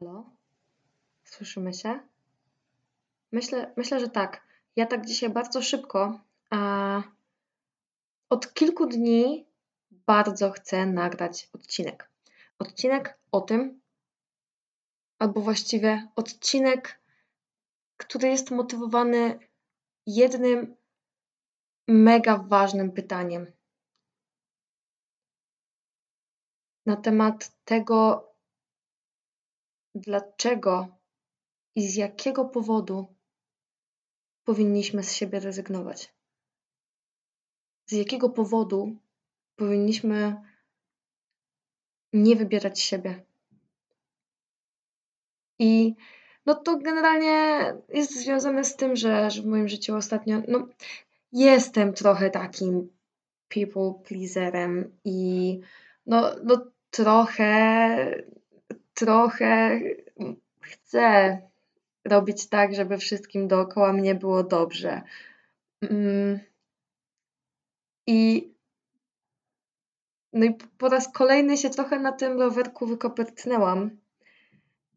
Halo? Słyszymy się? Myślę, że tak. Ja tak dzisiaj bardzo szybko. A od kilku dni bardzo chcę nagrać odcinek. Odcinek o tym, albo właściwie odcinek, który jest motywowany jednym mega ważnym pytaniem. Na temat tego, dlaczego i z jakiego powodu powinniśmy z siebie rezygnować? Z jakiego powodu powinniśmy nie wybierać siebie? I no to generalnie jest związane z tym, że w moim życiu ostatnio jestem trochę takim people pleaserem i trochę chcę robić tak, żeby wszystkim dookoła mnie było dobrze. I po raz kolejny się trochę na tym rowerku wykopytnęłam.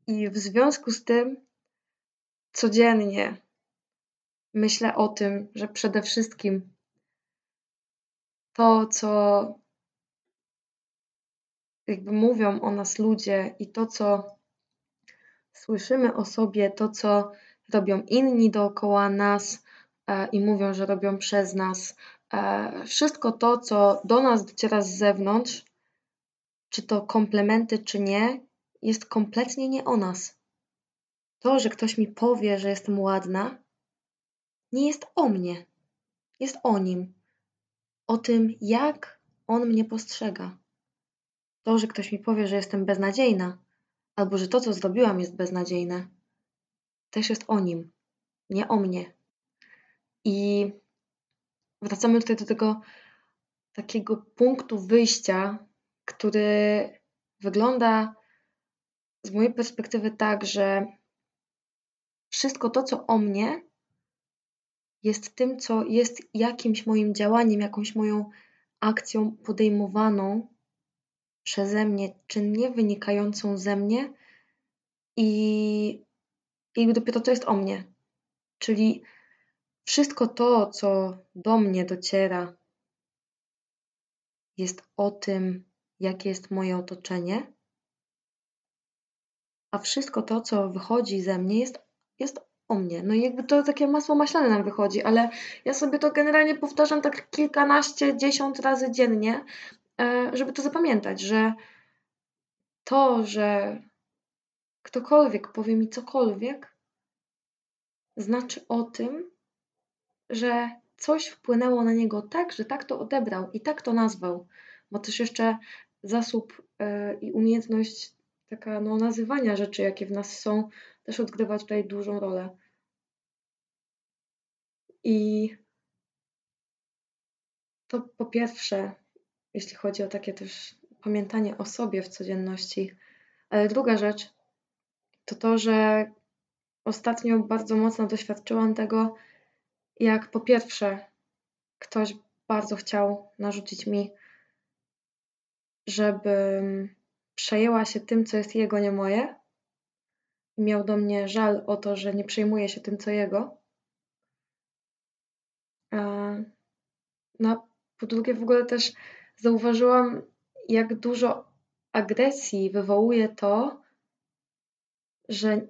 I w związku z tym codziennie myślę o tym, że przede wszystkim to, co jakby mówią o nas ludzie i to, co słyszymy o sobie, to, co robią inni dookoła nas i mówią, że robią przez nas. Wszystko to, co do nas dociera z zewnątrz, czy to komplementy, czy nie, jest kompletnie nie o nas. To, że ktoś mi powie, że jestem ładna, nie jest o mnie. Jest o nim. O tym, jak on mnie postrzega. To, że ktoś mi powie, że jestem beznadziejna, albo że to, co zrobiłam, jest beznadziejne, też jest o nim, nie o mnie. I wracamy tutaj do tego takiego punktu wyjścia, który wygląda z mojej perspektywy tak, że wszystko to, co o mnie, jest tym, co jest jakimś moim działaniem, jakąś moją akcją podejmowaną przeze mnie, czynnie wynikającą ze mnie i dopiero to jest o mnie. Czyli wszystko to, co do mnie dociera, jest o tym, jakie jest moje otoczenie, a wszystko to, co wychodzi ze mnie, jest o mnie. No i jakby to takie masło maślane nam wychodzi, ale ja sobie to generalnie powtarzam tak kilkanaście, 10 razy dziennie, żeby to zapamiętać, że to, że ktokolwiek powie mi cokolwiek, znaczy o tym, że coś wpłynęło na niego tak, że tak to odebrał i tak to nazwał. Bo też jeszcze zasób i umiejętność taka nazywania rzeczy, jakie w nas są, też odgrywa tutaj dużą rolę. I to po pierwsze, jeśli chodzi o takie też pamiętanie o sobie w codzienności. Ale druga rzecz to to, że ostatnio bardzo mocno doświadczyłam tego, jak po pierwsze ktoś bardzo chciał narzucić mi, żebym przejęła się tym, co jest jego, nie moje. Miał do mnie żal o to, że nie przejmuję się tym, co jego. Po drugie w ogóle też zauważyłam, jak dużo agresji wywołuje to, że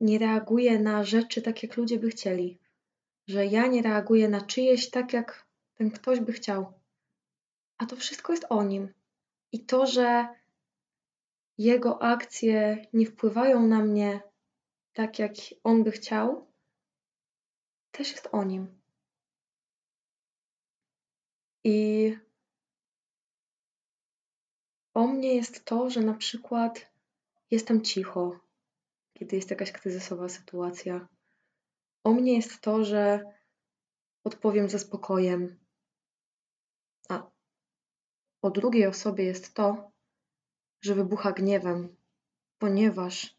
nie reaguję na rzeczy tak, jak ludzie by chcieli. Że ja nie reaguję na czyjeś tak, jak ten ktoś by chciał. A to wszystko jest o nim. I to, że jego akcje nie wpływają na mnie tak, jak on by chciał, też jest o nim. I o mnie jest to, że na przykład jestem cicho, kiedy jest jakaś kryzysowa sytuacja. O mnie jest to, że odpowiem ze spokojem. A o drugiej osobie jest to, że wybucha gniewem, ponieważ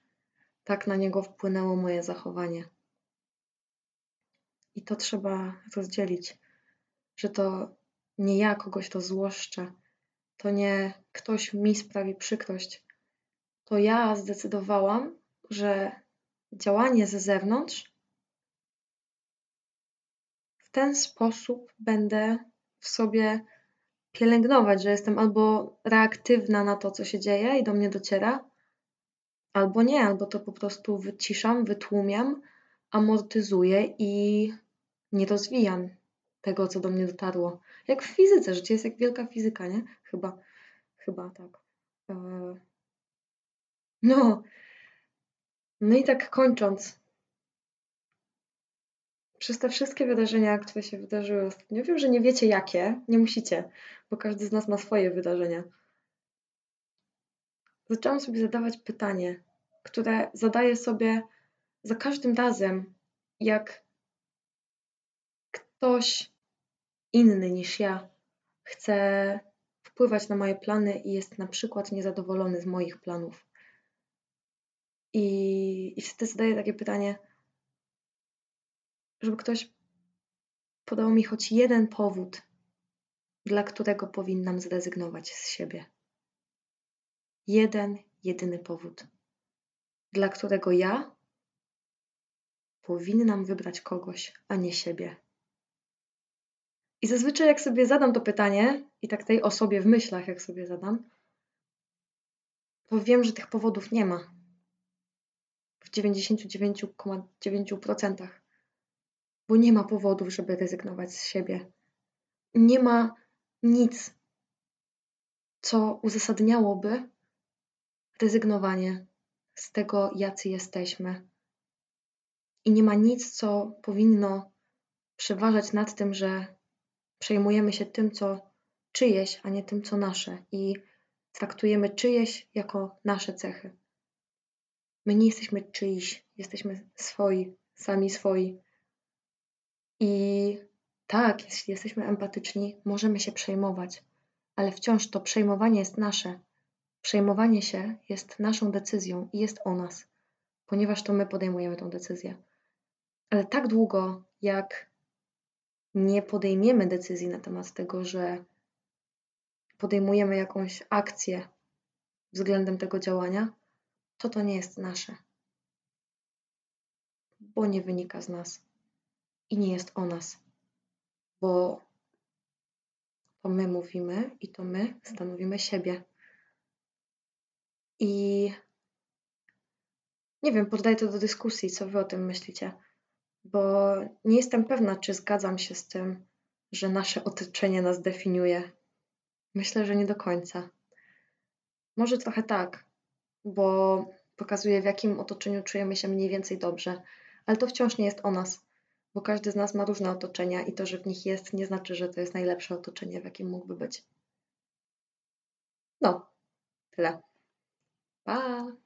tak na niego wpłynęło moje zachowanie. I to trzeba rozdzielić, że to nie ja kogoś to złoszczę. To nie ktoś mi sprawi przykrość. To ja zdecydowałam, że działanie ze zewnątrz w ten sposób będę w sobie pielęgnować, że jestem albo reaktywna na to, co się dzieje i do mnie dociera, albo nie, albo to po prostu wyciszam, wytłumiam, amortyzuję i nie rozwijam tego, co do mnie dotarło. Jak w fizyce, życie jest jak wielka fizyka, nie? Chyba tak. No i tak kończąc, przez te wszystkie wydarzenia, które się wydarzyły ostatnio, wiem, że nie wiecie jakie, nie musicie, bo każdy z nas ma swoje wydarzenia. Zaczęłam sobie zadawać pytanie, które zadaję sobie za każdym razem, jak ktoś inny niż ja chce wpływać na moje plany i jest na przykład niezadowolony z moich planów. I wtedy zadaję takie pytanie, żeby ktoś podał mi choć jeden powód, dla którego powinnam zrezygnować z siebie. Jeden, jedyny powód, dla którego ja powinnam wybrać kogoś, a nie siebie. I zazwyczaj jak sobie zadam to pytanie i tak tej osobie w myślach jak sobie zadam, to wiem, że tych powodów nie ma. W 99,9%. Bo nie ma powodów, żeby rezygnować z siebie. Nie ma nic, co uzasadniałoby rezygnowanie z tego, jacy jesteśmy. I nie ma nic, co powinno przeważać nad tym, że przejmujemy się tym, co czyjeś, a nie tym, co nasze. I traktujemy czyjeś jako nasze cechy. My nie jesteśmy czyjś, jesteśmy swoi, sami swoi. I tak, jeśli jesteśmy empatyczni, możemy się przejmować, ale wciąż to przejmowanie jest nasze. Przejmowanie się jest naszą decyzją i jest o nas, ponieważ to my podejmujemy tę decyzję. Ale tak długo, jak nie podejmiemy decyzji na temat tego, że podejmujemy jakąś akcję względem tego działania, to nie jest nasze, bo nie wynika z nas i nie jest o nas, bo to my mówimy i to my stanowimy siebie. I nie wiem, poddaję to do dyskusji, co wy o tym myślicie, bo nie jestem pewna, czy zgadzam się z tym, że nasze otoczenie nas definiuje. Myślę, że nie do końca. Może trochę tak, bo pokazuje, w jakim otoczeniu czujemy się mniej więcej dobrze, ale to wciąż nie jest o nas, bo każdy z nas ma różne otoczenia i to, że w nich jest, nie znaczy, że to jest najlepsze otoczenie, w jakim mógłby być. No, tyle. Pa!